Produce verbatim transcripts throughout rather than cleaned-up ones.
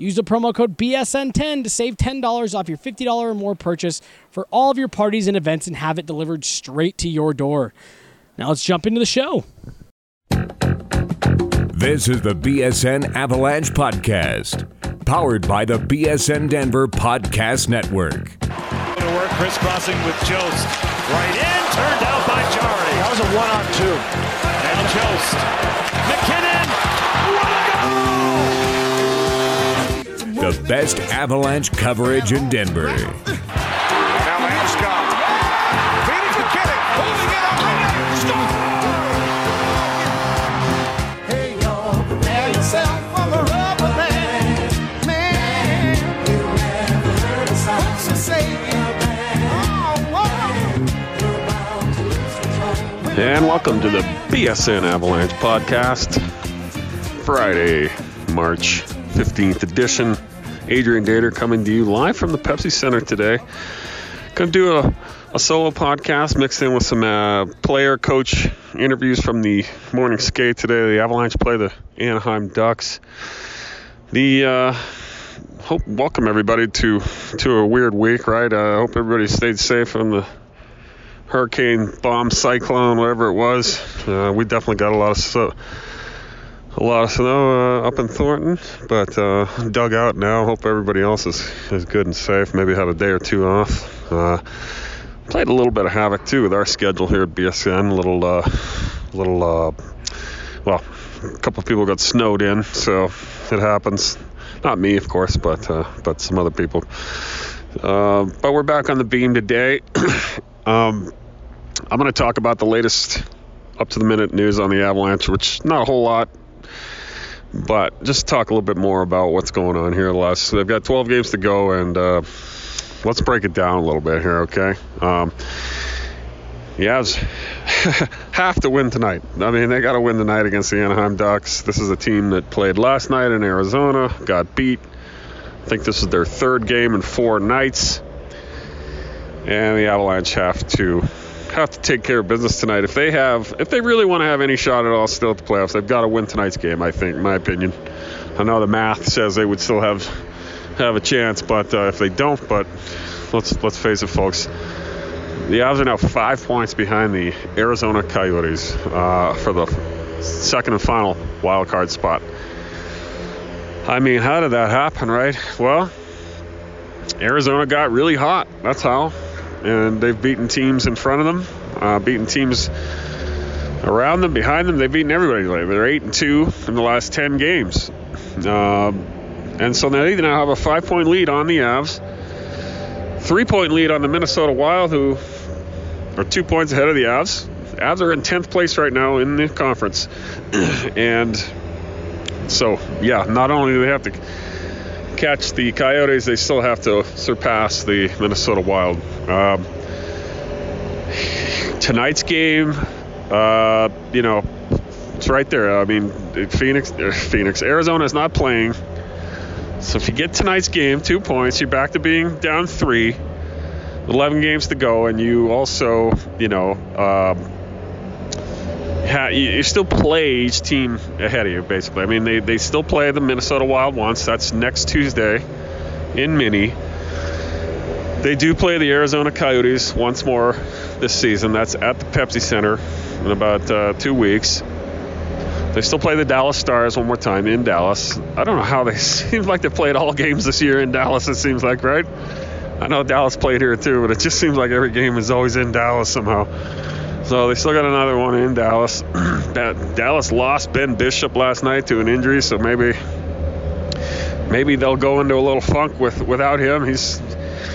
Use the promo code B S N ten to save ten dollars off your fifty dollars or more purchase for all of your parties and events and have it delivered straight to your door. Now let's jump into the show. This is the B S N Avalanche Podcast, powered by the B S N Denver Podcast Network. To work, crisscrossing with Jost. Right in, turned out by Jarry. That was a one-on-two. And Jost. McKinnon. What a goal! The best Avalanche coverage in Denver. Now Landeskog. Peter McKinnon holding it up. Landeskog. Hey, y'all, prepare yourself for the rubber band. Man, you never heard us out. What you say? Oh, wow. And welcome to the B S N Avalanche Podcast. Friday, March fifteenth edition. Adrian Dater coming to you live from the Pepsi Center today. Going to do a, a solo podcast mixed in with some uh, player-coach interviews from the morning skate today. The Avalanche play the Anaheim Ducks. The uh, hope welcome everybody to to a weird week, right? I uh, hope everybody stayed safe from the hurricane, bomb, cyclone, whatever it was. Uh, we definitely got a lot of stuff. A lot of snow uh, up in Thornton, but uh, dug out now. Hope everybody else is, is good and safe. Maybe have a day or two off. Uh, played a little bit of havoc, too, with our schedule here at B S N. A little, uh, little uh, well, a couple of people got snowed in, so it happens. Not me, of course, but, uh, but some other people. Uh, but we're back on the beam today. um, I'm going to talk about the latest up-to-the-minute news on the Avalanche, which not a whole lot. But just talk a little bit more about what's going on here. Les, they've got twelve games to go, and uh, let's break it down a little bit here, okay? Um, yeah, have to win tonight. I mean, they got to win tonight against the Anaheim Ducks. This is a team that played last night in Arizona, got beat. I think this is their third game in four nights, and the Avalanche have to have to take care of business tonight. If they have, if they really want to have any shot at all still at the playoffs, they've got to win tonight's game, I think, in my opinion. I know the math says they would still have have a chance, but uh, if they don't, but let's let's face it, folks, the Avs are now five points behind the Arizona Coyotes uh, for the second and final wild card spot. I mean, how did that happen, right? Well, Arizona got really hot. That's how. And they've beaten teams in front of them, uh, beaten teams around them, behind them. They've beaten everybody lately. They're eight and two in the last ten games, uh, and so now they now have a five-point lead on the Avs, three-point lead on the Minnesota Wild, who are two points ahead of the Avs. The Avs are in tenth place right now in the conference, and so yeah, not only do they have to catch the Coyotes, they still have to surpass the Minnesota Wild. Um, tonight's game, uh, you know, it's right there. I mean, Phoenix, Phoenix, Arizona is not playing. So if you get tonight's game, two points, you're back to being down three, eleven games to go, and you also, you know, um, you still play each team ahead of you, basically. I mean, they, they still play the Minnesota Wild once. That's next Tuesday in Minnie. They do play the Arizona Coyotes once more this season. That's at the Pepsi Center in about uh, two weeks. They still play the Dallas Stars one more time in Dallas. I don't know how they seem like they played all games this year in Dallas, it seems like, right? I know Dallas played here, too, but it just seems like every game is always in Dallas somehow. So they still got another one in Dallas. Dallas lost Ben Bishop last night to an injury, so maybe maybe they'll go into a little funk with without him. He's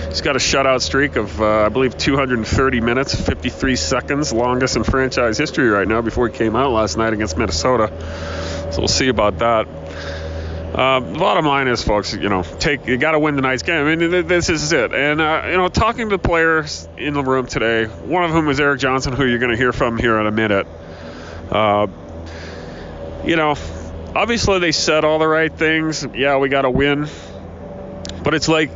he's got a shutout streak of uh, I believe two hundred thirty minutes, fifty-three seconds, longest in franchise history right now before he came out last night against Minnesota. So we'll see about that. Uh, bottom line is, folks, you know, take you got to win tonight's game. I mean, this is it. And uh, you know, talking to the players in the room today, one of whom is Eric Johnson, who you're going to hear from here in a minute. Uh, you know, obviously they said all the right things. Yeah, we got to win, but it's like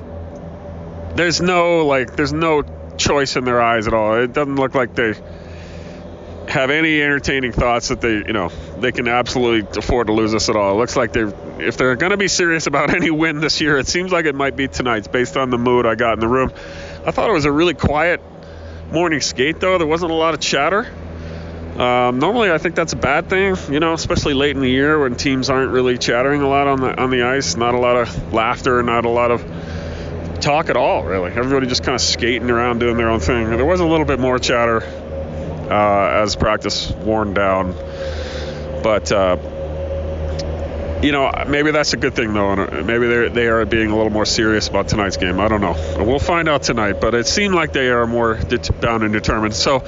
there's no like there's no choice in their eyes at all. It doesn't look like they have any entertaining thoughts that they, you know, they can absolutely afford to lose us at all. It looks like they, if they're going to be serious about any win this year, it seems like it might be tonight's, based on the mood I got in the room. I thought it was a really quiet morning skate, though. There wasn't a lot of chatter. Um, normally, I think that's a bad thing, you know, especially late in the year when teams aren't really chattering a lot on the on the ice. Not a lot of laughter, not a lot of talk at all, really. Everybody just kind of skating around doing their own thing. There was a little bit more chatter Uh, as practice worn down, but uh, you know, maybe that's a good thing though. Maybe they they are being a little more serious about tonight's game. I don't know. We'll find out tonight. But it seemed like they are more det- bound and determined. So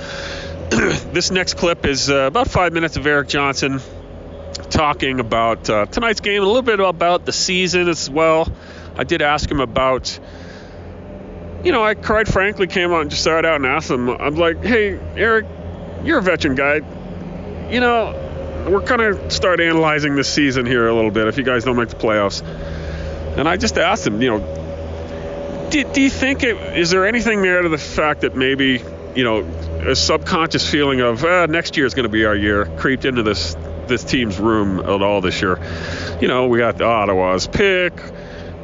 this next clip is uh, about five minutes of Eric Johnson talking about uh, tonight's game, a little bit about the season as well. I did ask him about. You know, I quite frankly came out and just started out and asked him. I'm like, hey, Eric. You're a veteran guy. You know, we're going to start analyzing this season here a little bit if you guys don't make the playoffs. And I just asked him, you know, do, do you think it, is there anything there to the fact that maybe, you know, a subconscious feeling of uh, next year is going to be our year creeped into this this team's room at all this year? You know, we got the Ottawa's pick.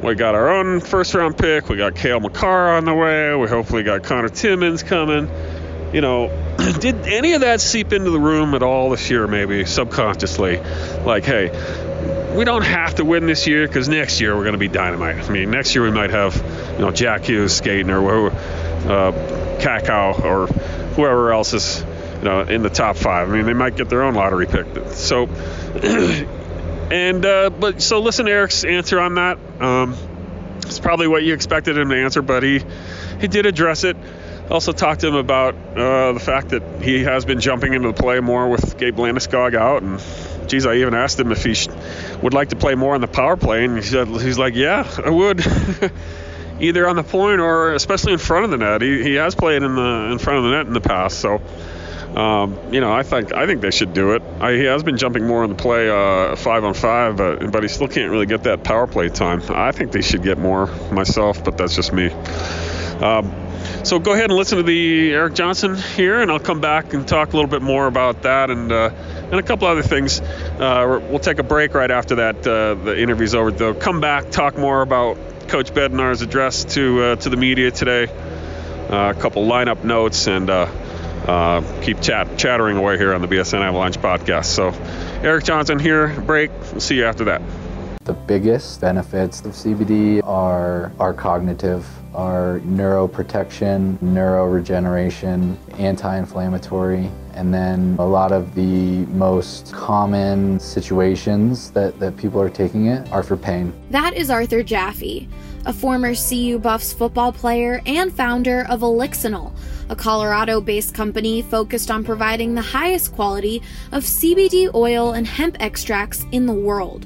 We got our own first-round pick. We got Cale Makar on the way. We hopefully got Connor Timmins coming. You know, did any of that seep into the room at all this year, maybe subconsciously? Like, hey, we don't have to win this year because next year we're going to be dynamite. I mean, next year we might have, you know, Jack Hughes skating or uh, Kakko or whoever else is, you know, in the top five. I mean, they might get their own lottery pick. So, and, uh, but, so listen to Eric's answer on that. Um, it's probably what you expected him to answer, but he, he did address it. Also talked to him about uh, the fact that he has been jumping into the play more with Gabe Landeskog out. And, geez, I even asked him if he sh- would like to play more on the power play. And he said, he's like, yeah, I would. Either on the point or especially in front of the net. He, he has played in the in front of the net in the past. So, um, you know, I think I think they should do it. I, he has been jumping more on the play uh, five on five, but, but he still can't really get that power play time. I think they should get more myself, but that's just me. Um, So go ahead and listen to the Eric Johnson here, and I'll come back and talk a little bit more about that and uh, and a couple other things. Uh, we'll take a break right after that. Uh, the interview's over. They'll come back, talk more about Coach Bednar's address to uh, to the media today, uh, a couple lineup notes, and uh, uh, keep chat chattering away here on the B S N Avalanche podcast. So Eric Johnson here. Break. We'll see you after that. The biggest benefits of C B D are are cognitive, are neuroprotection, neuroregeneration, anti-inflammatory, and then a lot of the most common situations that, that people are taking it are for pain. That is Arthur Jaffe, a former C U Buffs football player and founder of Elixinol, a Colorado-based company focused on providing the highest quality of C B D oil and hemp extracts in the world.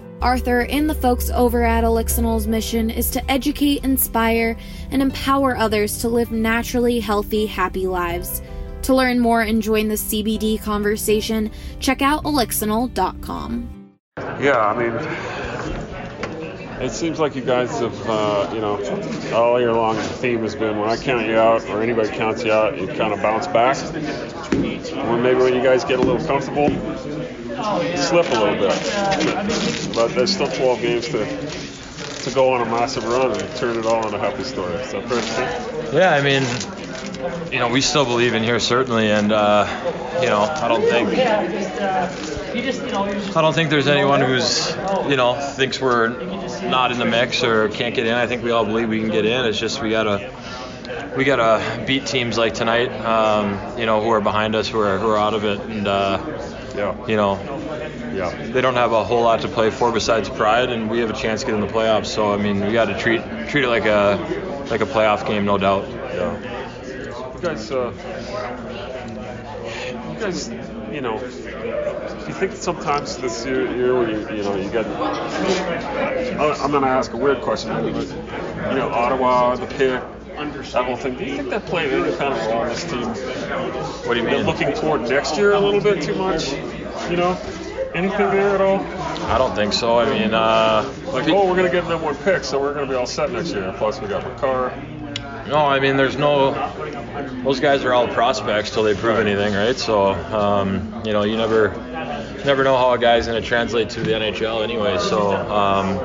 Arthur and the folks over at Elixinol's mission is to educate, inspire, and empower others to live naturally healthy, happy lives. To learn more and join the C B D conversation, check out elixinol dot com. Yeah, I mean, it seems like you guys have, uh, you know, all year long the theme has been when I count you out or anybody counts you out, you kind of bounce back. Or maybe when you guys get a little comfortable, slip a little bit, but there's still twelve games to to go on a massive run and turn it all into a happy story. So pretty cool. Yeah, I mean, you know, we still believe in here certainly, and uh, you know, I don't think I don't think there's anyone who's you know thinks we're not in the mix or can't get in. I think we all believe we can get in. It's just we gotta we gotta beat teams like tonight, um, you know, who are behind us, who are who are out of it, and uh, yeah. you know, yeah. they don't have a whole lot to play for besides pride, and we have a chance to get in the playoffs. So I mean, we gotta treat treat it like a like a playoff game, no doubt. Yeah. You guys, uh, you guys, you know. Do you think sometimes this year, year when you, you know, you get, I'm going to ask a weird question, but, you know, Ottawa, the pick, that whole thing, do you think that played any kind of role in this team? What do you mean? They're looking toward next year a little bit too much, you know? Anything there at all? I don't think so. I mean, uh... like, oh, we're going to give them one pick, so we're going to be all set next year. Plus, we got Makar. No, I mean, there's no... Those guys are all prospects till they prove anything, right? So, um, you know, you never never know how a guy's going to translate to the N H L anyway. So, um,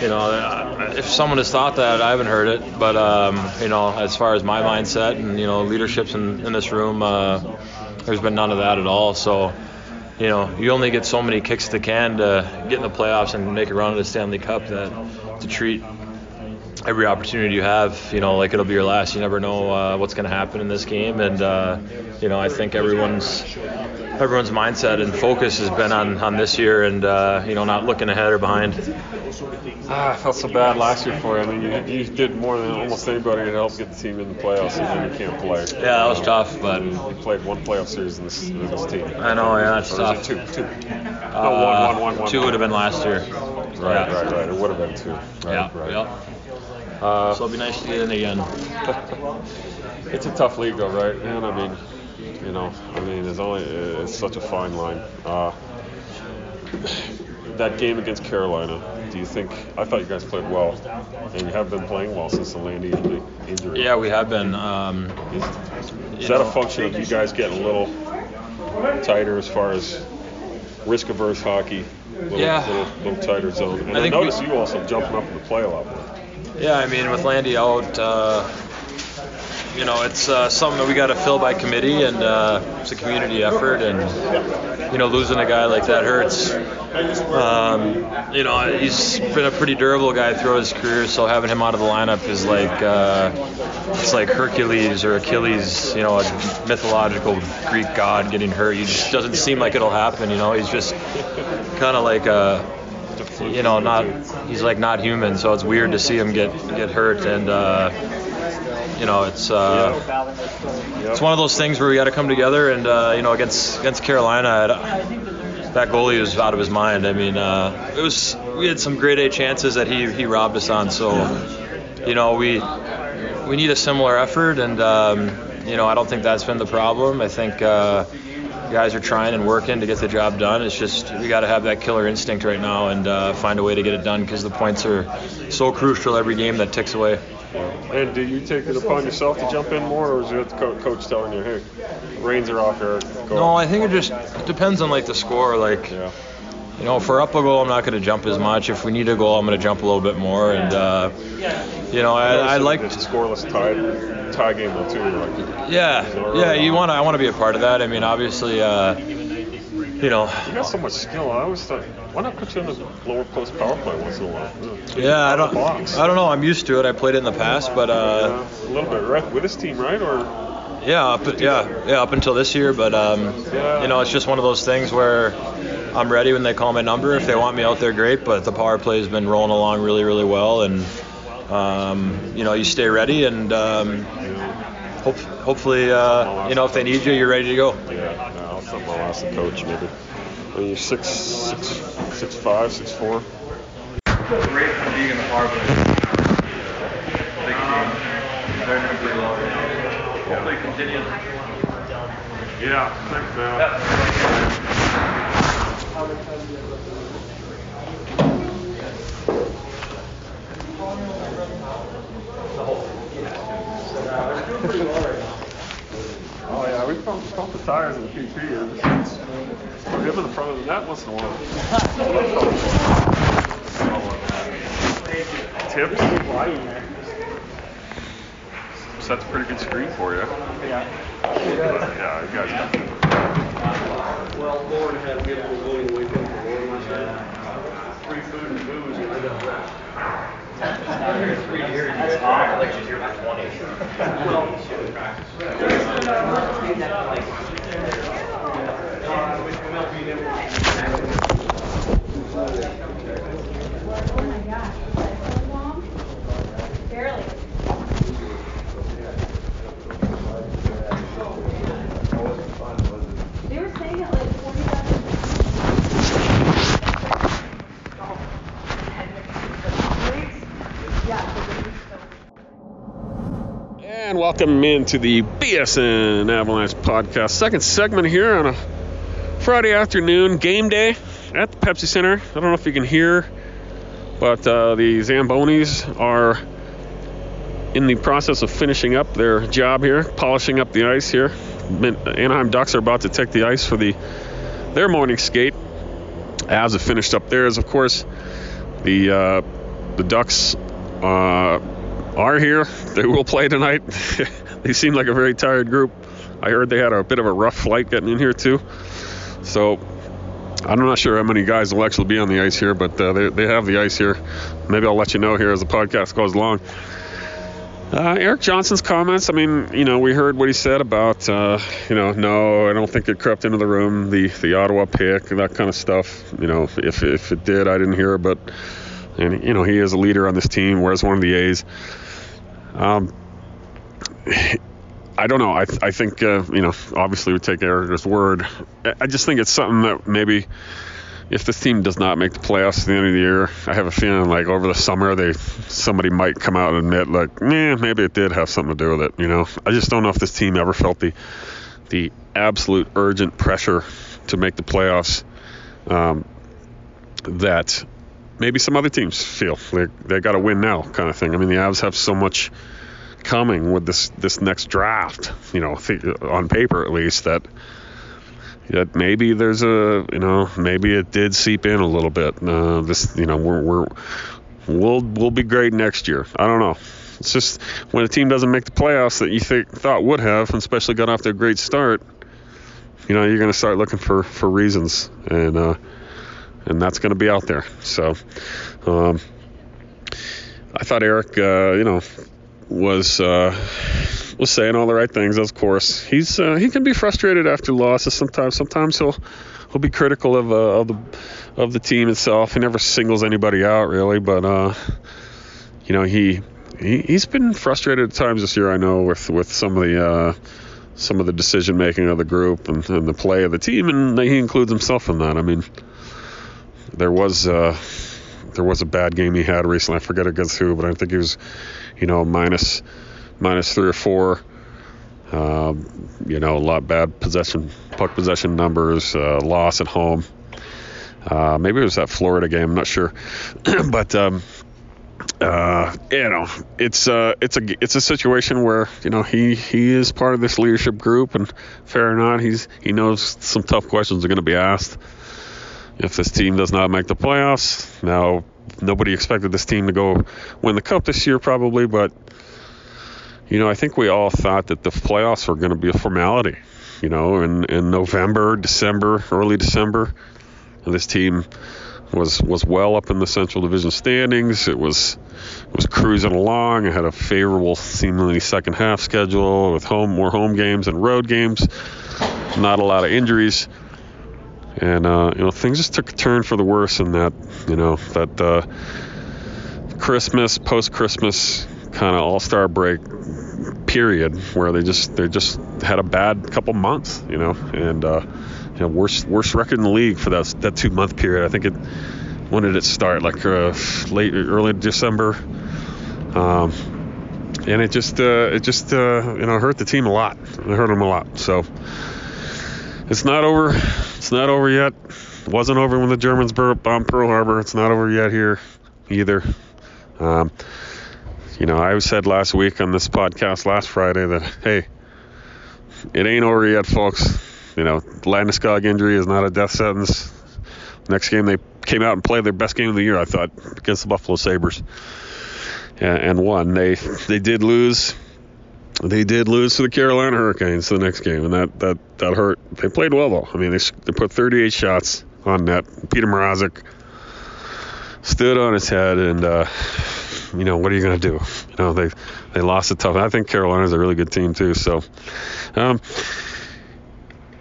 you know, if someone has thought that, I haven't heard it. But, um, you know, as far as my mindset and, you know, leadership's in, in this room, uh, there's been none of that at all. So, you know, you only get so many kicks to the can to get in the playoffs and make a run at the Stanley Cup that to treat every opportunity you have, you know, like it'll be your last. You never know uh, what's going to happen in this game, and uh, you know, I think everyone's everyone's mindset and focus has been on, on this year, and uh, you know, not looking ahead or behind. Ah, I felt so bad last year for you. I mean, you, you did more than almost anybody to help get the team in the playoffs, and then you can't play. Yeah, that was tough, but you played one playoff series in this, in this team. I know, yeah, that's tough. Two, two. Uh, no, one, one, one, one. Two would have been last year. Right, yeah. right, right. It would have been two. Right, yeah, right. Yeah. Uh, so it'll be nice to get in again. It's a tough league, though, right? And I mean, you know, I mean, there's only it's such a fine line. Uh, that game against Carolina, do you think? I thought you guys played well, and you have been playing well since the Landy injury. Yeah, we have been. Um, is is that know, a function of you guys getting a little tighter as far as risk-averse hockey? Little, yeah. Little, little tighter zone. And I, I noticed you also jumping up in the play a lot more. Yeah, I mean, with Landy out, uh, you know, it's uh, something that we got to fill by committee, and uh, it's a community effort, and, you know, losing a guy like that hurts. Um, you know, he's been a pretty durable guy throughout his career, so having him out of the lineup is like, uh, it's like Hercules or Achilles, you know, a mythological Greek god getting hurt. It just doesn't seem like it'll happen, you know. He's just kind of like a... You know, not he's like not human, so it's weird to see him get, get hurt, and uh, you know, it's uh, it's one of those things where we got to come together, and uh, you know, against against Carolina, that goalie was out of his mind. I mean, uh, it was we had some grade A chances that he, he robbed us on, so you know, we we need a similar effort, and um, you know, I don't think that's been the problem. I think. Uh, Guys are trying and working to get the job done. It's just we got to have that killer instinct right now and uh, find a way to get it done because the points are so crucial every game that ticks away. And do you take it upon yourself to jump in more, or is it the co- coach telling you, hey, reins are off here? Go. No, I think it just it depends on like the score. Like, yeah. you know, if we're up a goal, I'm not going to jump as much. If we need a goal, I'm going to jump a little bit more. And uh, you know, I, I like the scoreless tie. tie game though too. Like, yeah, yeah. You want I want to be a part of that. I mean, obviously, uh, you know. You got so much skill. I always thought, why not put you in the lower post power play once in a while? Yeah, yeah I don't. I don't know. I'm used to it. I played it in the past, but uh, yeah, a little bit right with this team, right? Or yeah, up, yeah, yeah, yeah. Up until this year, but um, yeah. you know, it's just one of those things where I'm ready when they call my number. If they want me out there, great. But the power play has been rolling along really, really well, and. Um, you know, you stay ready, and um, hope, hopefully, uh, you know, if they need you, you're ready to go. Yeah, no, I'll ask the coach maybe. I mean, you're six, six, six, five, six, four. Great for being in the Harvard. Big team. They're going to play well. Hopefully, continue. Yeah, thanks, man. Yeah. Oh yeah, we pumped, pumped the tires in the P T ever since. We're giving the front of the net once in a while. Tips? Sets a pretty good screen for you. Yeah. Yeah, you guys got it. Well, Lauren had a beautiful loading away from the Lord. Free food and booze and I got that. After three years, it's hard. Like she's here for twenty. Well, she was practicing. Oh my gosh, is that so long? Barely. And welcome into the B S N Avalanche Podcast. Second segment here on a Friday afternoon game day at the Pepsi Center. I don't know if you can hear, but uh, the Zambonis are in the process of finishing up their job here, polishing up the ice here. Anaheim Ducks are about to take the ice for the their morning skate. As it finished up there is, of course, the, uh, the Ducks... Uh, are here. They will play tonight. They seem like a very tired group. I heard they had a bit of a rough flight getting in here too. So I'm not sure how many guys will actually be on the ice here, but uh, they, they have the ice here. Maybe I'll let you know here as the podcast goes along. Uh, Eric Johnson's comments, I mean, you know, we heard what he said about, uh, you know, no, I don't think it crept into the room, the, the Ottawa pick and that kind of stuff. You know, if, if it did, I didn't hear it, but and, you know, he is a leader on this team, wears one of the A's. Um, I don't know. I th- I think, uh, you know, obviously we take Eric's word. I just think it's something that maybe if this team does not make the playoffs at the end of the year, I have a feeling like over the summer they somebody might come out and admit, like, nah, maybe it did have something to do with it, you know. I just don't know if this team ever felt the, the absolute urgent pressure to make the playoffs um, that... maybe some other teams feel like they got to win now kind of thing. I mean, the Avs have so much coming with this, this next draft, you know, on paper at least, that that maybe there's a, you know, maybe it did seep in a little bit. Uh, this, you know, we're, we're, we'll, we'll be great next year. I don't know. It's just when a team doesn't make the playoffs that you think, thought would have, and especially got off to a great start, you know, you're going to start looking for, for reasons. And, uh, And that's going to be out there. So um, I thought Eric, uh, you know, was uh, was saying all the right things. Of course, he's uh, he can be frustrated after losses sometimes. Sometimes he'll he'll be critical of uh, of the of the team itself. He never singles anybody out really, but uh, you know, he, he he's been frustrated at times this year. I know with with some of the uh, some of the decision making of the group and, and the play of the team, and he includes himself in that. I mean. There was uh, there was a bad game he had recently. I forget against who, but I think he was, you know, minus minus three or four. Um, you know, a lot of bad possession, puck possession numbers, uh, loss at home. Uh, maybe it was that Florida game. I'm not sure, but um, uh, you know, it's uh, it's a it's a situation where you know he, he is part of this leadership group, and fair or not, he's he knows some tough questions are going to be asked. If this team does not make the playoffs, now nobody expected this team to go win the cup this year probably, but, you know, I think we all thought that the playoffs were going to be a formality, you know, in, in November, December, early December. And this team was was well up in the Central Division standings. It was it was cruising along. It had a favorable, seemingly second half schedule with home more home games and road games, not a lot of injuries. And, uh, you know, things just took a turn for the worse in that, you know, that uh, Christmas, post-Christmas kind of all-star break period where they just they just had a bad couple months, you know, and, uh, you know, worst worst record in the league for that that two-month period. I think it, when did it start? Like uh, late, early December. Um, and it just, uh, it just uh, you know, hurt the team a lot. It hurt them a lot, so... It's not over. It's not over yet. It wasn't over when the Germans bombed Pearl Harbor. It's not over yet here either. Um, you know, I said last week on this podcast last Friday that, hey, it ain't over yet, folks. You know, Landeskog injury is not a death sentence. Next game they came out and played their best game of the year, I thought, against the Buffalo Sabres. And, and won. They, they did lose. They did lose to the Carolina Hurricanes the next game, and that, that, that hurt. They played well, though. I mean, they they put thirty-eight shots on net. Peter Mrazek stood on his head, and uh, you know, what are you going to do? You know, they they lost a tough. I think Carolina's a really good team too. So, um,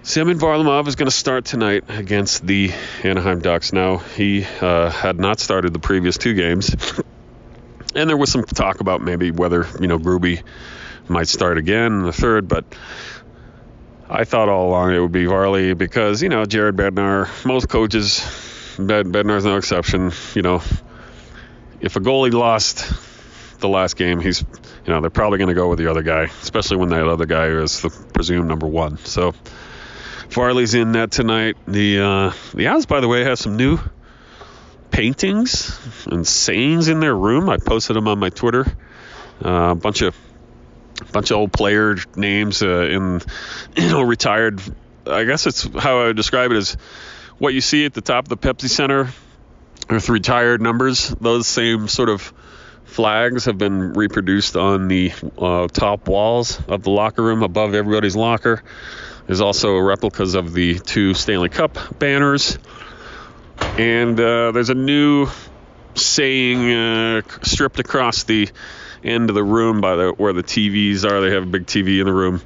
Simon Varlamov is going to start tonight against the Anaheim Ducks. Now, he uh, had not started the previous two games, and there was some talk about maybe whether, you know, Gruby might start again in the third, but I thought all along it would be Varley because, you know, Jared Bednar, most coaches, Bednar's no exception, you know, if a goalie lost the last game, he's, you know, they're probably going to go with the other guy, especially when that other guy is the presumed number one. So Varley's in net tonight. The uh, the Owls, by the way, have some new paintings and sayings in their room. I posted them on my Twitter. Uh, a bunch of bunch of old player names uh, in, you know, retired. I guess it's how I would describe it as what you see at the top of the Pepsi Center with retired numbers. Those same sort of flags have been reproduced on the uh, top walls of the locker room above everybody's locker. There's also replicas of the two Stanley Cup banners. And uh, there's a new saying uh, stripped across the end of the room by the, where the T Vs are. They have a big T V in the room.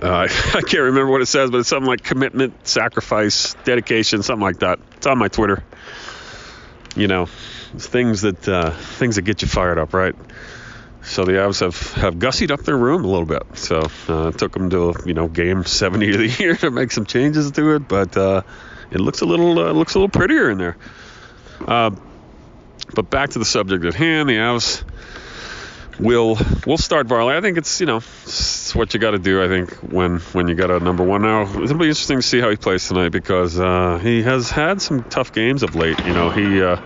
Uh, I can't remember what it says, but it's something like commitment, sacrifice, dedication, something like that. It's on my Twitter. You know, it's things that uh, things that get you fired up, right? So the Avs have, have gussied up their room a little bit. So uh, it took them to, you know, game seventy of the year to make some changes to it, but uh, it looks a little uh, looks a little prettier in there. Uh, but back to the subject at hand, the Avs will will start Varley. I think it's, you know, it's what you got to do. I think when when you got a number one now, it'll be interesting to see how he plays tonight because uh, he has had some tough games of late. You know, he. Uh,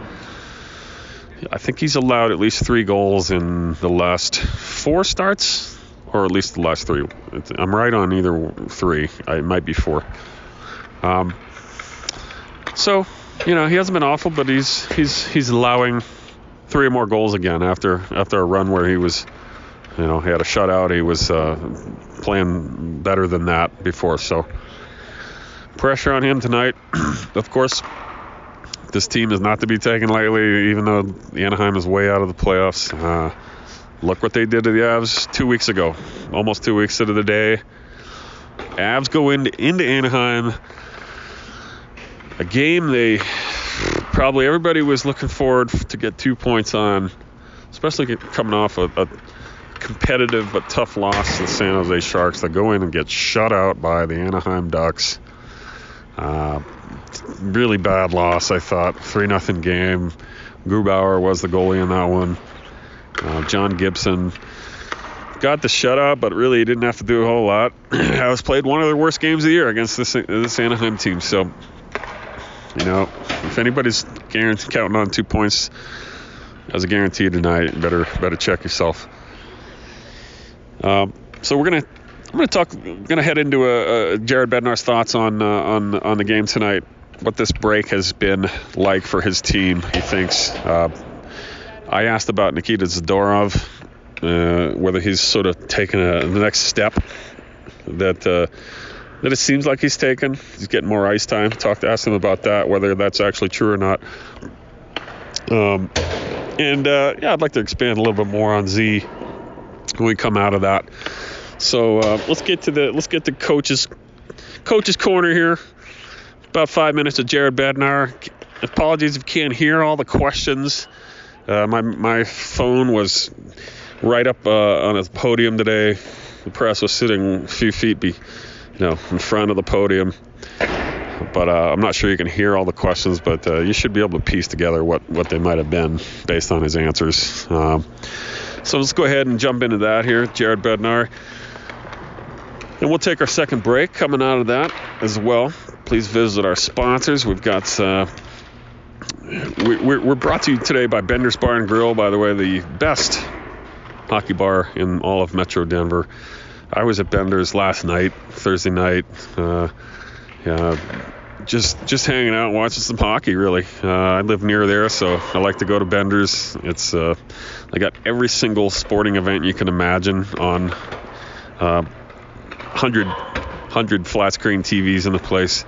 I think he's allowed at least three goals in the last four starts, or at least the last three. I'm right on either three. It might be four. Um, so, you know, he hasn't been awful, but he's he's he's allowing three or more goals again after after a run where he was, you know, he had a shutout. He was uh, playing better than that before. So, pressure on him tonight, of course. This team is not to be taken lightly, even though Anaheim is way out of the playoffs. Uh, look what they did to the Avs two weeks ago, almost two weeks into the day. Avs go into, into Anaheim, a game they probably everybody was looking forward to get two points on, especially coming off a, a competitive but tough loss to the San Jose Sharks. They go in and get shut out by the Anaheim Ducks. Uh, really bad loss, I thought. three nothing game. Grubauer was the goalie in that one. Uh, John Gibson got the shutout, but really he didn't have to do a whole lot. Avs played one of their worst games of the year against this, this Anaheim team. So, you know, if anybody's guaranteed, counting on two points as a guarantee tonight, you better better check yourself. Uh, so we're gonna. I'm going to talk. I'm going to head into a, a Jared Bednar's thoughts on uh, on on the game tonight. What this break has been like for his team, he thinks. Uh, I asked about Nikita Zadorov, uh, whether he's sort of taken a, the next step that uh, that it seems like he's taken. He's getting more ice time. Talked asked him about that, whether that's actually true or not. Um, and uh, yeah, I'd like to expand a little bit more on Z when we come out of that. So uh, let's get to the let's get to coach's coach's corner here. About five minutes of Jared Bednar. Apologies if you can't hear all the questions. Uh, my my phone was right up uh, on his podium today. The press was sitting a few feet, be, you know, in front of the podium. But uh, I'm not sure you can hear all the questions, but uh, you should be able to piece together what, what they might have been based on his answers. Um, so let's go ahead and jump into that here, Jared Bednar. And we'll take our second break coming out of that as well. Please visit our sponsors. We've got, uh, we, we're, we're brought to you today by Bender's Bar and Grill, by the way, the best hockey bar in all of Metro Denver. I was at Bender's last night, Thursday night, uh, uh, just just hanging out and watching some hockey, really. Uh, I live near there, so I like to go to Bender's. It's uh, they got every single sporting event you can imagine on uh one hundred, one hundred flat screen T Vs in the place.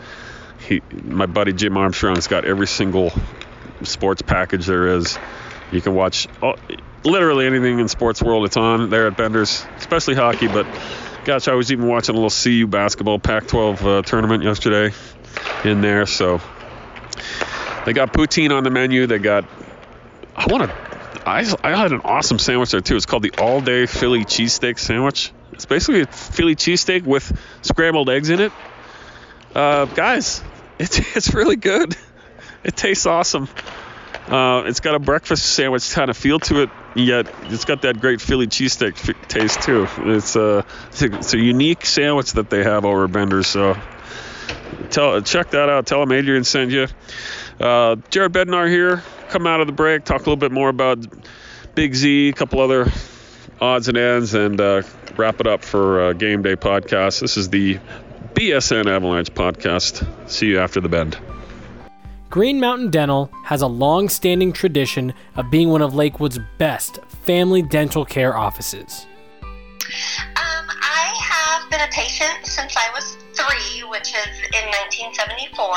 He, my buddy Jim Armstrong's got every single sports package there is. You can watch all, literally anything in sports world, it's on there at Bender's, especially hockey. But gosh, I was even watching a little C U basketball Pac twelve uh, tournament yesterday in there. So they got poutine on the menu. They got, I want to, I, I had an awesome sandwich there too. It's called the All Day Philly Cheesesteak Sandwich. It's basically a Philly cheesesteak with scrambled eggs in it. Uh, guys, it's it's really good. It tastes awesome. Uh, it's got a breakfast sandwich kind of feel to it, yet it's got that great Philly cheesesteak f- taste too. It's a, it's a it's a unique sandwich that they have over Bender's. So tell check that out. Tell them Adrian sent you. Uh, Jared Bednar here. Come out of the break, talk a little bit more about Big Z, a couple other odds and ends, and uh, wrap it up for uh, Game Day Podcast. This is the B S N Avalanche Podcast. See you after the bend. Green Mountain Dental has a long-standing tradition of being one of Lakewood's best family dental care offices. Um, I have been a patient since I was three, which is in nineteen seventy-four.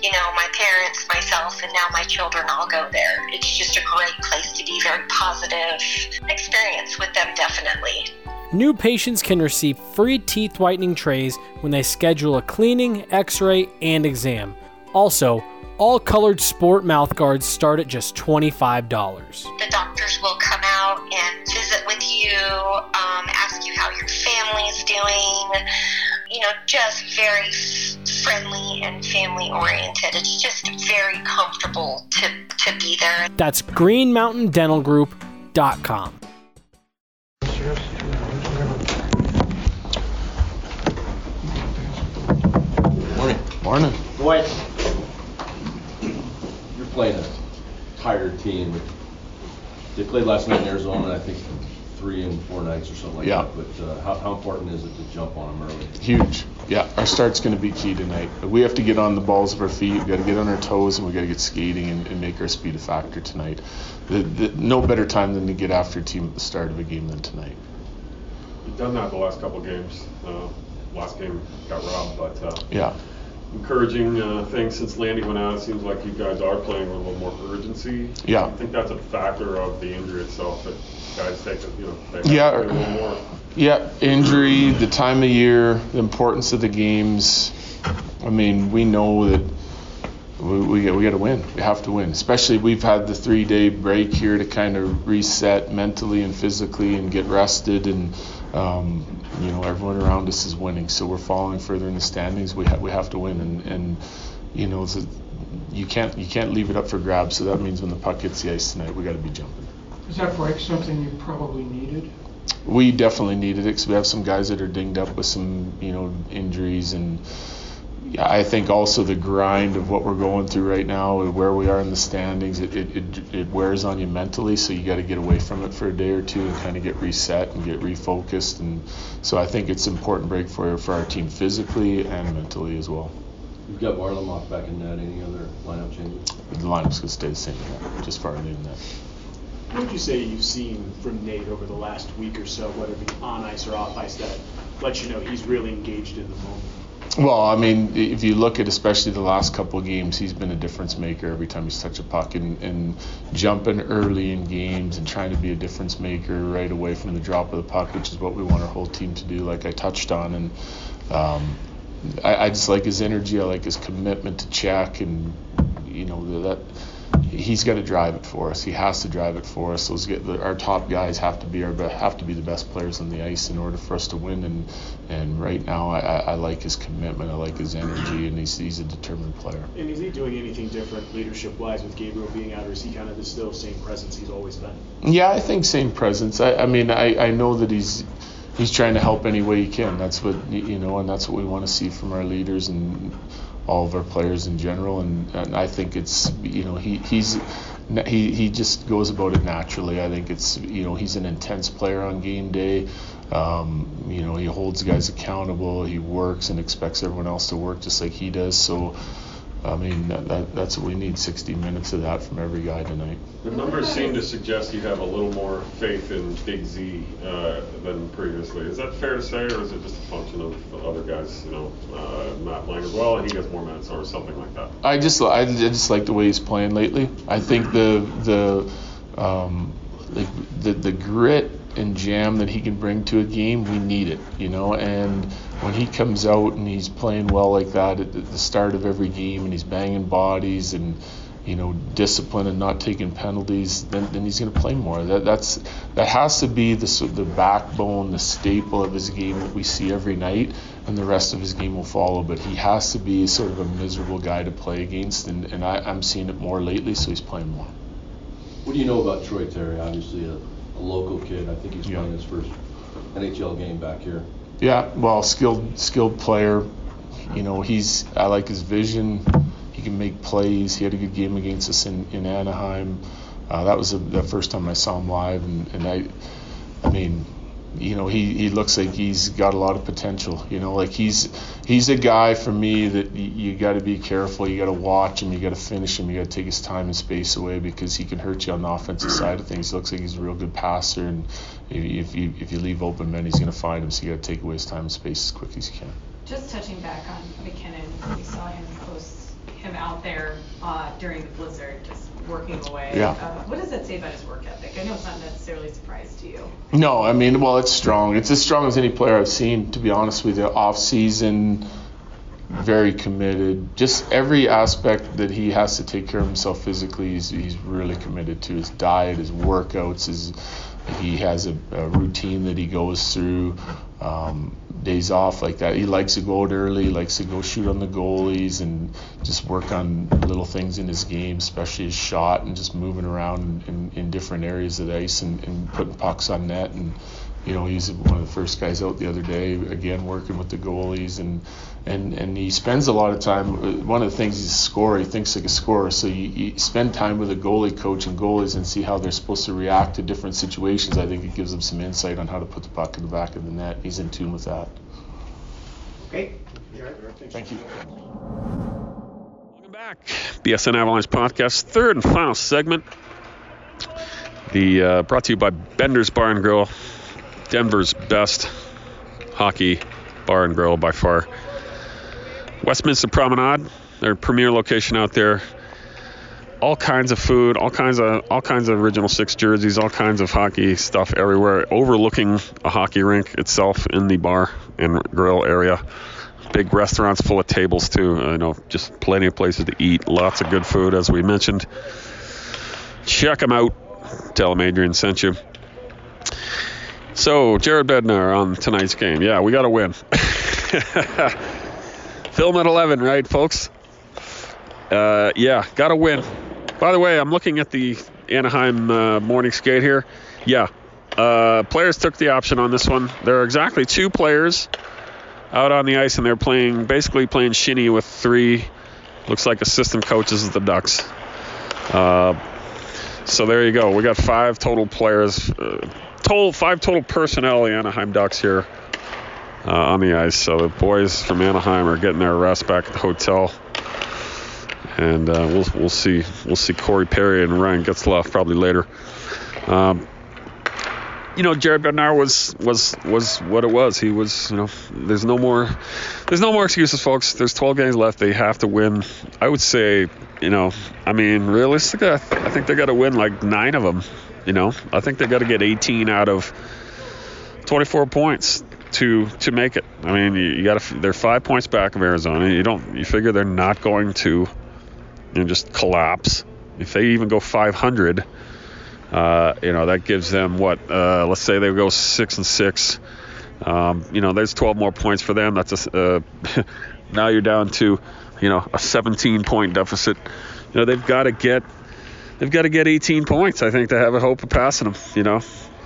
You know, my parents, myself, and now my children all go there. It's just a great place to be, very positive experience with them, definitely. New patients can receive free teeth whitening trays when they schedule a cleaning, x-ray, and exam. Also, all colored sport mouth guards start at just twenty-five dollars. The doctors will come out and visit with you, um, ask you how your family's doing. You know, just very friendly and family oriented. It's just very comfortable to, to be there. That's green mountain dental group dot com. Morning. Morning. Boy. Playing a tired team. They played last night in Arizona, I think three and four nights or something like yeah. that. But uh, how, how important is it to jump on them early? Huge. Yeah, our start's going to be key tonight. We have to get on the balls of our feet. We've got to get on our toes, and we've got to get skating and, and make our speed a factor tonight. The, the, no better time than to get after a team at the start of a game than tonight. You've done that the last couple games. Uh, last game got robbed, but uh, yeah. encouraging uh, thing since Landy went out. It seems like you guys are playing with a little more urgency. Yeah. I think that's a factor of the injury itself that guys take, you know, they have yeah. to play a little more. Yeah, injury, the time of year, the importance of the games. I mean, we know that we we, we got to win. We have to win. Especially we've had the three-day break here to kind of reset mentally and physically and get rested, and um, you know, everyone around us is winning, so we're falling further in the standings. We have we have to win, and, and you know, it's a, you can't you can't leave it up for grabs. So that means when the puck hits the ice tonight, we got to be jumping. Is that break something you probably needed? We definitely needed it because we have some guys that are dinged up with some, you know, injuries, and I think also the grind of what we're going through right now and where we are in the standings, it it, it, it wears on you mentally, so you got to get away from it for a day or two and kind of get reset and get refocused. And so I think it's an important break for for our team physically and mentally as well. You've got Varlamov back in net. Any other lineup changes? The lineup's going to stay the same, yeah, just far in that. What would you say you've seen from Nate over the last week or so, whether it be on ice or off ice, that lets you know he's really engaged in the moment? Well, I mean, if you look at especially the last couple of games, he's been a difference maker every time he's touched a puck, and, and jumping early in games and trying to be a difference maker right away from the drop of the puck, which is what we want our whole team to do, like I touched on. And um, I, I just like his energy. I like his commitment to check, and, you know, that he's got to drive it for us. He has to drive it for us. Those get the, our top guys have to be our have to be the best players on the ice in order for us to win. And and right now, I, I like his commitment. I like his energy, and he's he's a determined player. And is he doing anything different leadership-wise with Gabriel being out, or is he kind of the still same presence he's always been? Yeah, I think same presence. I, I mean, I, I know that he's. He's trying to help any way he can. That's what, you know, and that's what we want to see from our leaders and all of our players in general. And, and I think it's, you know, he he's he he just goes about it naturally. I think it's, you know, he's an intense player on game day. Um, you know, he holds guys accountable. He works and expects everyone else to work just like he does. So, I mean, that, that's what we need, sixty minutes of that from every guy tonight. The numbers seem to suggest you have a little more faith in Big Z uh, than previously. Is that fair to say, or is it just a function of other guys, you know, uh, Matt playing as well, and he gets more minutes, or something like that? I just I just like the way he's playing lately. I think the the um, the, the the grit and jam that he can bring to a game, we need it, you know. And when he comes out and he's playing well like that at the start of every game, and he's banging bodies and, you know, discipline and not taking penalties, then, then he's going to play more. That that's that has to be the the backbone, the staple of his game that we see every night, and the rest of his game will follow. But he has to be sort of a miserable guy to play against, and, and I, I'm seeing it more lately, so he's playing more. What do you know about Troy Terry? Obviously a, a local kid. I think he's yeah. playing his first N H L game back here. Yeah, well, skilled skilled player. You know, he's I like his vision. He can make plays. He had a good game against us in, in Anaheim. Uh, that was a, the first time I saw him live, and, and I, I mean, you know, he, he looks like he's got a lot of potential. You know, like he's he's a guy for me that you, you got to be careful. You got to watch him. You got to finish him. You got to take his time and space away, because he can hurt you on the offensive side of things. He looks like he's a real good passer, and if you if you leave open men, he's going to find him. So you got to take away his time and space as quick as you can. Just touching back on McKinnon, we saw him close. him out there uh, during the blizzard, just working away. Yeah. Uh, what does that say about his work ethic? I know it's not necessarily a surprise to you. No, I mean, well, it's strong. It's as strong as any player I've seen, to be honest with you. Off season, very committed. Just every aspect that he has to take care of himself physically, he's, he's really committed to. His diet, his workouts, his he has a, a routine that he goes through. Um, days off like that. He likes to go out early, likes to go shoot on the goalies and just work on little things in his game, especially his shot and just moving around in, in different areas of the ice and, and putting pucks on net. And, you know, he's one of the first guys out the other day, again, working with the goalies. And, and, and he spends a lot of time. One of the things he's a scorer. He thinks like a scorer. So you, you spend time with a goalie coach and goalies and see how they're supposed to react to different situations. I think it gives them some insight on how to put the puck in the back of the net. He's in tune with that. Okay. Thank you. Welcome back. B S N Avalanche Podcast, third and final segment. The uh, brought to you by Bender's Bar and Grill, Denver's best hockey bar and grill by far. Westminster Promenade, their premier location out there. All kinds of food, all kinds of all kinds of original six jerseys, all kinds of hockey stuff everywhere, overlooking a hockey rink itself in the bar and grill area. Big restaurants full of tables too. I know, just plenty of places to eat, lots of good food as we mentioned. Check them out. Tell them Adrian sent you. So, Jared Bednar on tonight's game. Yeah, we got to win. Film at eleven, right, folks? Uh, yeah, got to win. By the way, I'm looking at the Anaheim uh, morning skate here. Yeah, uh, players took the option on this one. There are exactly two players out on the ice, and they're playing basically playing shinny with three, looks like assistant coaches of the Ducks. Uh, so there you go. We got five total players. Uh, Total, five total personnel, the Anaheim Ducks here uh, on the ice. So the boys from Anaheim are getting their rest back at the hotel, and uh, we'll we'll see we'll see Corey Perry and Ryan Getzlaf probably later. Um, you know, Jared Bednar was was was what it was. He was, you know, there's no more there's no more excuses, folks. There's twelve games left. They have to win. I would say, you know, I mean, realistically, I, th- I think they got to win like nine of them. You know, I think they got to get eighteen out of twenty-four points to to make it. I mean, you, you got to. They're five points back of Arizona. You don't. You figure they're not going to, you know, just collapse. If they even go five hundred, uh, you know, that gives them what? Uh, let's say they go six and six. Um, you know, there's twelve more points for them. That's a, uh, now you're down to, you know, a seventeen-point deficit. You know, they've got to get. They've got to get eighteen points, I think, to have a hope of passing them, you know,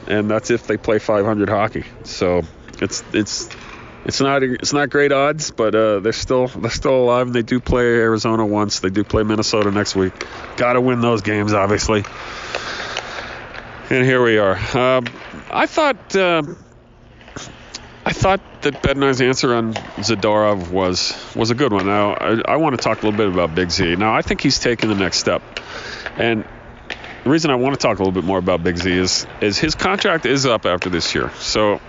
and that's if they play five hundred hockey. So it's it's it's not it's not great odds, but uh, they're still they're still alive. And they do play Arizona once. They do play Minnesota next week. Got to win those games, obviously. And here we are. Um, I thought uh, I thought that Bednar's answer on Zadorov was was a good one. Now I, I want to talk a little bit about Big Z. Now I think he's taking the next step. And the reason I want to talk a little bit more about Big Z is is his contract is up after this year. So,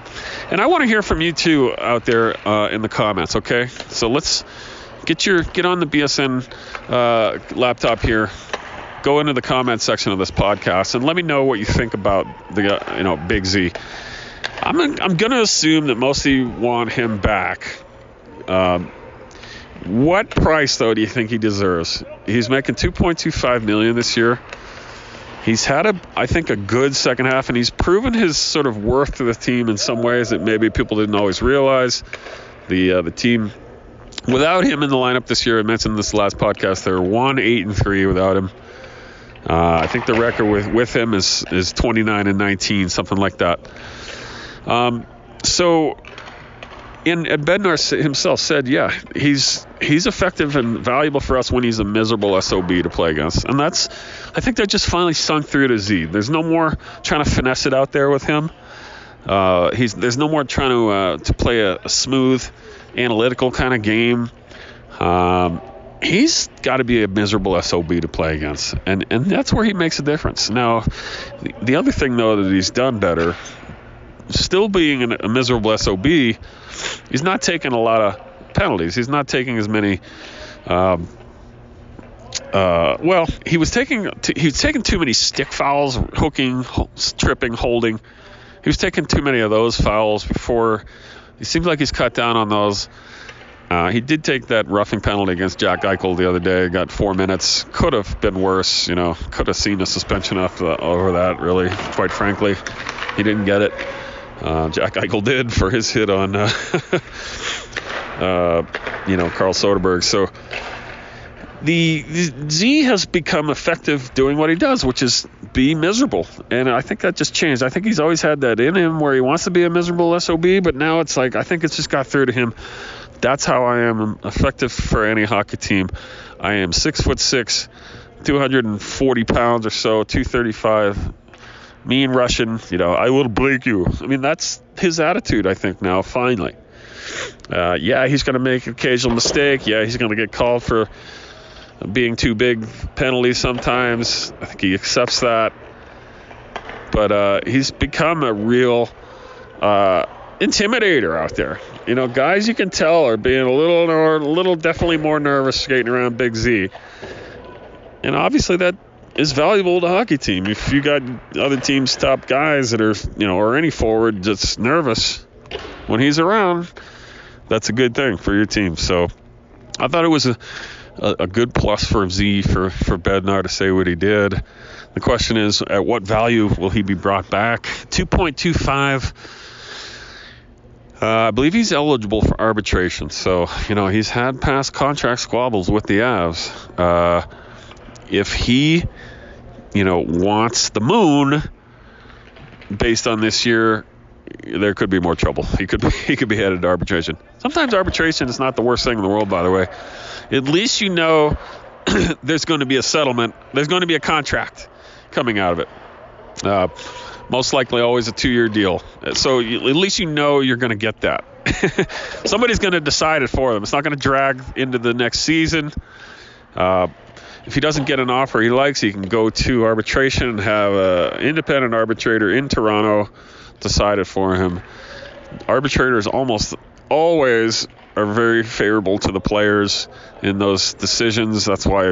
and I want to hear from you too out there uh, in the comments. Okay, so let's get your get on the B S N uh, laptop here. go into the comment section of this podcast and let me know what you think about the, you know, Big Z. I'm I'm going to assume that most of you want him back. Um, what price, though, do you think he deserves? He's making two point two five million dollars this year. He's had, a, I think, a good second half, and he's proven his sort of worth to the team in some ways that maybe people didn't always realize. The uh, the team, without him in the lineup this year, I mentioned this last podcast, they're one eight and three without him. Uh, I think the record with, with him is, is twenty-nine and nineteen, something like that. Um, so, and, and Bednar himself said, yeah, he's he's effective and valuable for us when he's a miserable S O B to play against. And that's, I think that just finally sunk through to Z. There's no more trying to finesse it out there with him. Uh, he's there's no more trying to uh, to play a, a smooth, analytical kind of game. Um, he's got to be a miserable S O B to play against. And, and that's where he makes a difference. Now, the, the other thing, though, that he's done better, still being an, a miserable S O B, he's not taking a lot of penalties. He's not taking as many... Um, uh, well, he was taking t- he was taking too many stick fouls, hooking, ho- tripping, holding. He was taking too many of those fouls before. It seems like he's cut down on those. Uh, he did take that roughing penalty against Jack Eichel the other day. Got four minutes. Could have been worse. You know, could have seen a suspension off the, over that, really, quite frankly. He didn't get it. Uh, Jack Eichel did for his hit on, uh, uh, you know, Carl Soderberg. So the, the Z has become effective doing what he does, which is be miserable. And I think that just changed. I think he's always had that in him where he wants to be a miserable S O B, but now it's like I think it's just got through to him. That's how I am effective for any hockey team. I am six foot six, two hundred forty pounds or so, two thirty-five. Mean Russian, you know, I will break you. I mean, that's his attitude, I think, now, finally. Uh, yeah, he's going to make an occasional mistake. Yeah, he's going to get called for being too big penalties sometimes. I think he accepts that. But uh, he's become a real uh, intimidator out there. You know, guys you can tell are being a little, a little definitely more nervous skating around Big Z. And obviously that is valuable to a hockey team. If you got other teams' top guys that are, you know, or any forward just nervous when he's around, that's a good thing for your team. So I thought it was a, a, a good plus for Z for, for Bednar to say what he did. The question is, at what value will he be brought back? two point two five. Uh, I believe he's eligible for arbitration. So, you know, he's had past contract squabbles with the Avs. Uh, If he, you know, wants the moon based on this year, there could be more trouble. He could be, he could be headed to arbitration. Sometimes arbitration is not the worst thing in the world, by the way. At least you know there's going to be a settlement. There's going to be a contract coming out of it. Uh, most likely always a two-year deal. So you, at least you know you're going to get that. Somebody's going to decide it for them. It's not going to drag into the next season. Uh If he doesn't get an offer he likes, he can go to arbitration and have an independent arbitrator in Toronto decide it for him. Arbitrators almost always are very favorable to the players in those decisions. That's why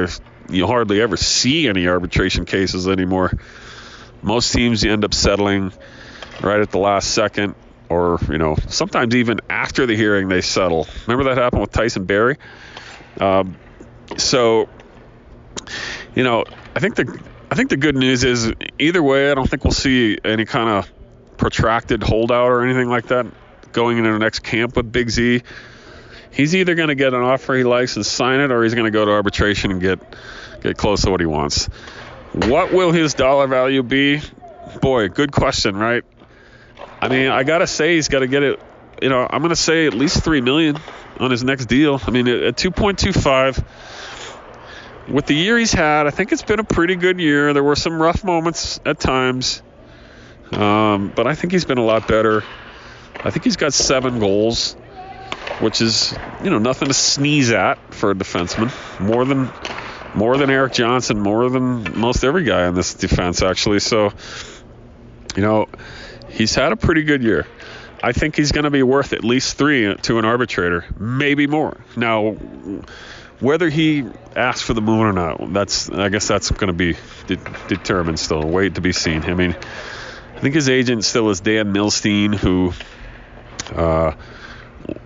you hardly ever see any arbitration cases anymore. Most teams you end up settling right at the last second, or, you know, sometimes even after the hearing they settle. Remember that happened with Tyson Barrie? Um, so... You know, I think the I think the good news is either way, I don't think we'll see any kind of protracted holdout or anything like that going into the next camp with Big Z. He's either going to get an offer he likes and sign it, or he's going to go to arbitration and get get close to what he wants. What will his dollar value be? Boy, good question, right? I mean, I got to say he's got to get it. You know, I'm going to say at least three million dollars on his next deal. I mean, at two point two five. With the year he's had, I think it's been a pretty good year. There were some rough moments at times, um, but I think he's been a lot better. I think he's got seven goals, which is, you know, nothing to sneeze at for a defenseman. More than, more than Eric Johnson, more than most every guy in this defense, actually. So, you know, he's had a pretty good year. I think he's going to be worth at least three to an arbitrator, maybe more. Now, Whether he asks for the moon or not, that's I guess that's going to be de- determined still. Wait to be seen. I mean, I think his agent still is Dan Milstein, who uh,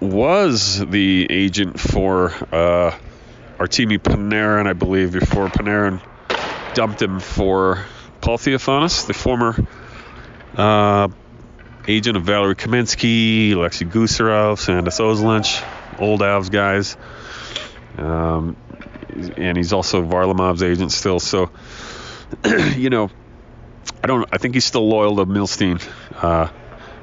was the agent for uh, Artemi Panarin, I believe, before Panarin dumped him for Paul Theofanis, the former uh, agent of Valerie Kaminsky, Alexei Gusarov, Sandis Ozlynch, old Avs guys. Um, and he's also Varlamov's agent still. So, you know, I don't. I think he's still loyal to Milstein. Uh,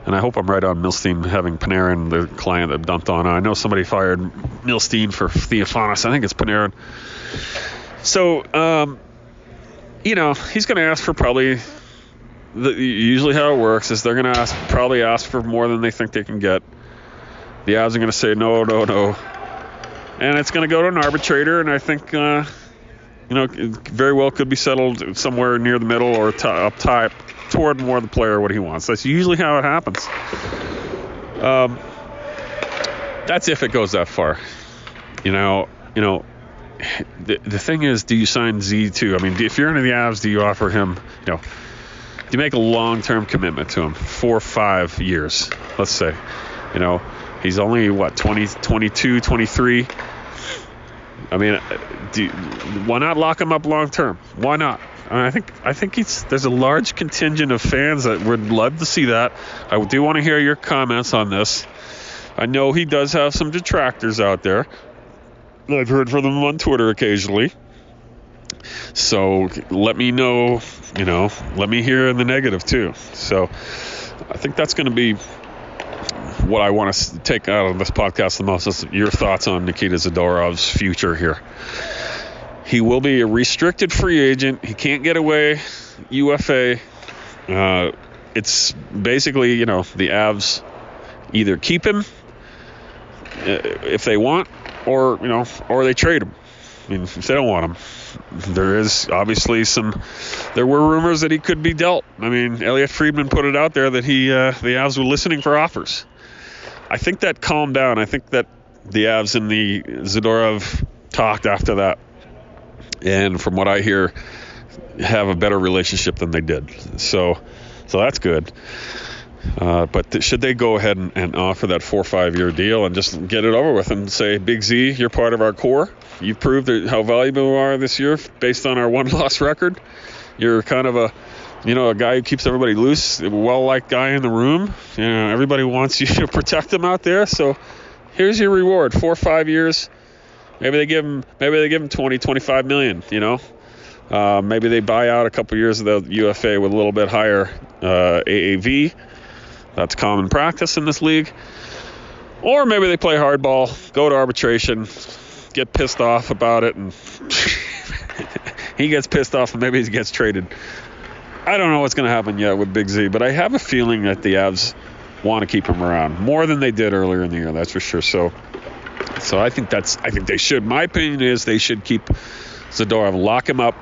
and I hope I'm right on Milstein having Panarin, the client that dumped on. I know somebody fired Milstein for Theofanis. I think it's Panarin. So, um, you know, he's going to ask for probably... The, usually how it works is they're going to ask, probably ask for more than they think they can get. The Avs are going to say no, no, no. And it's going to go to an arbitrator, and I think, uh, you know, it very well could be settled somewhere near the middle or t- up top toward more of the player what he wants. That's usually how it happens. Um, that's if it goes that far. You know, you know, the the thing is, do you sign Z two? I mean, if you're into the Avs, do you offer him, you know, do you make a long-term commitment to him? Four or five years, let's say. You know, he's only, what, twenty, twenty-two, twenty-three? I mean, do you, why not lock him up long-term? Why not? I mean, I think I think it's, there's a large contingent of fans that would love to see that. I do want to hear your comments on this. I know he does have some detractors out there. I've heard from them on Twitter occasionally. So let me know, you know, let me hear the negative too. So I think that's going to be what I want to take out of this podcast the most, is your thoughts on Nikita Zadorov's future here. He will be a restricted free agent. He can't get away, U F A. Uh, it's basically, you know, the Avs either keep him if they want, or, you know, or they trade him. I mean, if they don't want him, there is obviously some, there were rumors that he could be dealt. I mean, Elliot Friedman put it out there that he, uh, the Avs were listening for offers. I think that calmed down. I think that the Avs and the Zadorov talked after that, and from what I hear, have a better relationship than they did. So, so that's good. Uh, but th- should they go ahead and, and offer that four or five year deal and just get it over with and say, Big Z, you're part of our core. You've proved how valuable you are this year based on our one loss record. You're kind of a, you know, a guy who keeps everybody loose, well-liked guy in the room. You know, everybody wants you to protect them out there. So here's your reward, four or five years. Maybe they give him, maybe they give him twenty, twenty-five million, you know. Uh, maybe they buy out a couple years of the U F A with a little bit higher uh, A A V. That's common practice in this league. Or maybe they play hardball, go to arbitration, get pissed off about it, and he gets pissed off and maybe he gets traded. I don't know what's going to happen yet with Big Z, but I have a feeling that the Avs want to keep him around more than they did earlier in the year, that's for sure. So so I think that's I think they should. My opinion is they should keep Zadorov, lock him up.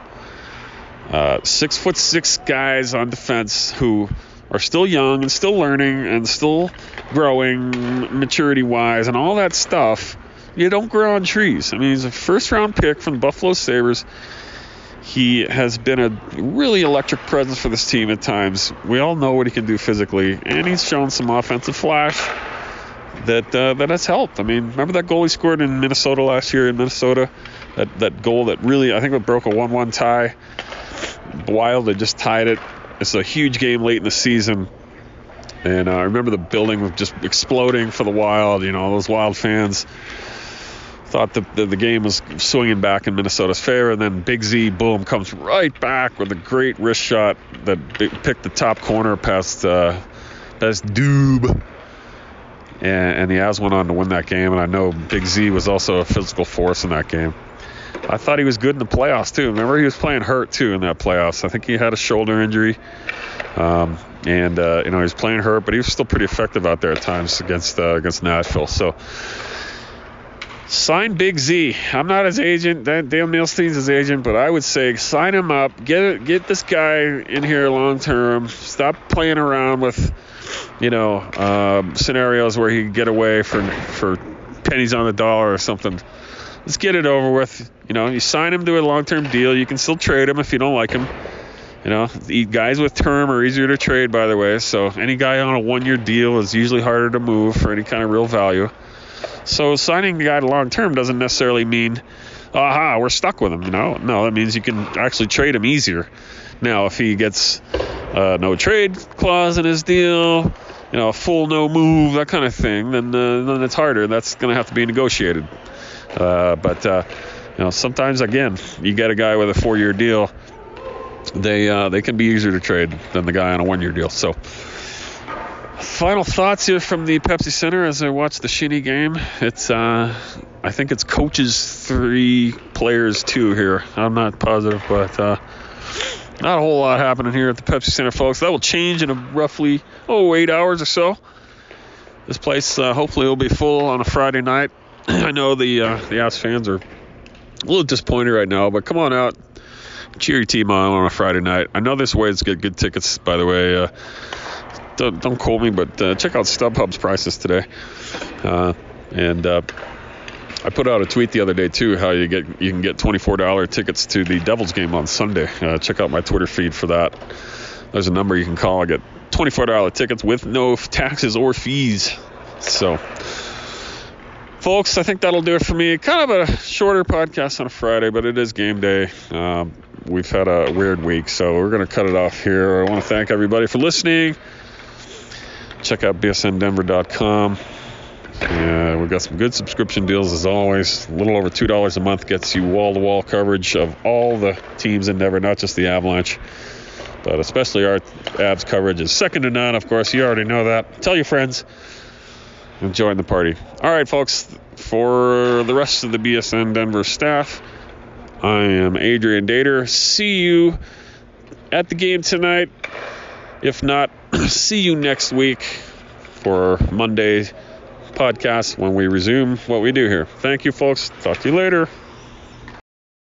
Uh, six foot six guys on defense who are still young and still learning and still growing maturity-wise and all that stuff. You don't grow on trees. I mean, he's a first-round pick from the Buffalo Sabres. He has been a really electric presence for this team at times. We all know what he can do physically, and he's shown some offensive flash that uh, that has helped. I mean, remember that goal he scored in Minnesota last year in Minnesota? That that goal that really, I think it broke a one one tie. Wild had just tied it. It's a huge game late in the season, and uh, I remember the building was just exploding for the Wild. You know, those Wild fans thought that the, the game was swinging back in Minnesota's favor, and then Big Z, boom, comes right back with a great wrist shot that picked the top corner past uh, past Doob, and, and the Avs went on to win that game. And I know Big Z was also a physical force in that game. I thought he was good in the playoffs, too. Remember, he was playing hurt, too, in that playoffs. I think he had a shoulder injury. Um, and, uh, you know, he was playing hurt, but he was still pretty effective out there at times against uh, against Nashville. So, sign Big Z. I'm not his agent. Dan Milstein's his agent, but I would say sign him up. Get it, get this guy in here long-term. Stop playing around with, you know, um, scenarios where he can get away for, for pennies on the dollar or something. let's get it over with. You know, you sign him to a long-term deal. You can still trade him if you don't like him. You know, the guys with term are easier to trade, by the way. So any guy on a one-year deal is usually harder to move for any kind of real value. So signing the guy to long-term doesn't necessarily mean, aha, we're stuck with him. You know, no, that means you can actually trade him easier. Now, if he gets uh, no trade clause in his deal, you know, a full no move, that kind of thing, then uh, then it's harder. That's going to have to be negotiated. Uh, but uh, you know, sometimes again, you get a guy with a four-year deal. They uh, they can be easier to trade than the guy on a one-year deal. So, final thoughts here from the Pepsi Center as I watch the Shinny game. It's uh, I think it's coaches three, players two here. I'm not positive, but uh, not a whole lot happening here at the Pepsi Center, folks. That will change in a roughly oh eight hours or so. This place uh, hopefully will be full on a Friday night. I know the uh, the Avs fans are a little disappointed right now, but come on out. Cheer your team on on a Friday night. I know there's ways to get good tickets, by the way. Uh, don't, don't quote me, but uh, check out StubHub's prices today. Uh, and uh, I put out a tweet the other day, too, how you get you can get twenty-four dollars tickets to the Devils game on Sunday. Uh, check out my Twitter feed for that. There's a number you can call. I get twenty-four dollars tickets with no taxes or fees. So, folks, I think that'll do it for me. Kind of a shorter podcast on a Friday, but it is game day. Um, we've had a weird week, so we're going to cut it off here. I want to thank everybody for listening. Check out b s n denver dot com. Uh, we've got some good subscription deals, as always. A little over two dollars a month gets you wall-to-wall coverage of all the teams in Denver, not just the Avalanche, but especially our Avs coverage is second to none, of course. You already know that. Tell your friends. And join the party. All right, folks, for the rest of the B S N Denver staff, I am Adrian Dater. See you at the game tonight. If not, see you next week for Monday's podcast when we resume what we do here. Thank you, folks. Talk to you later.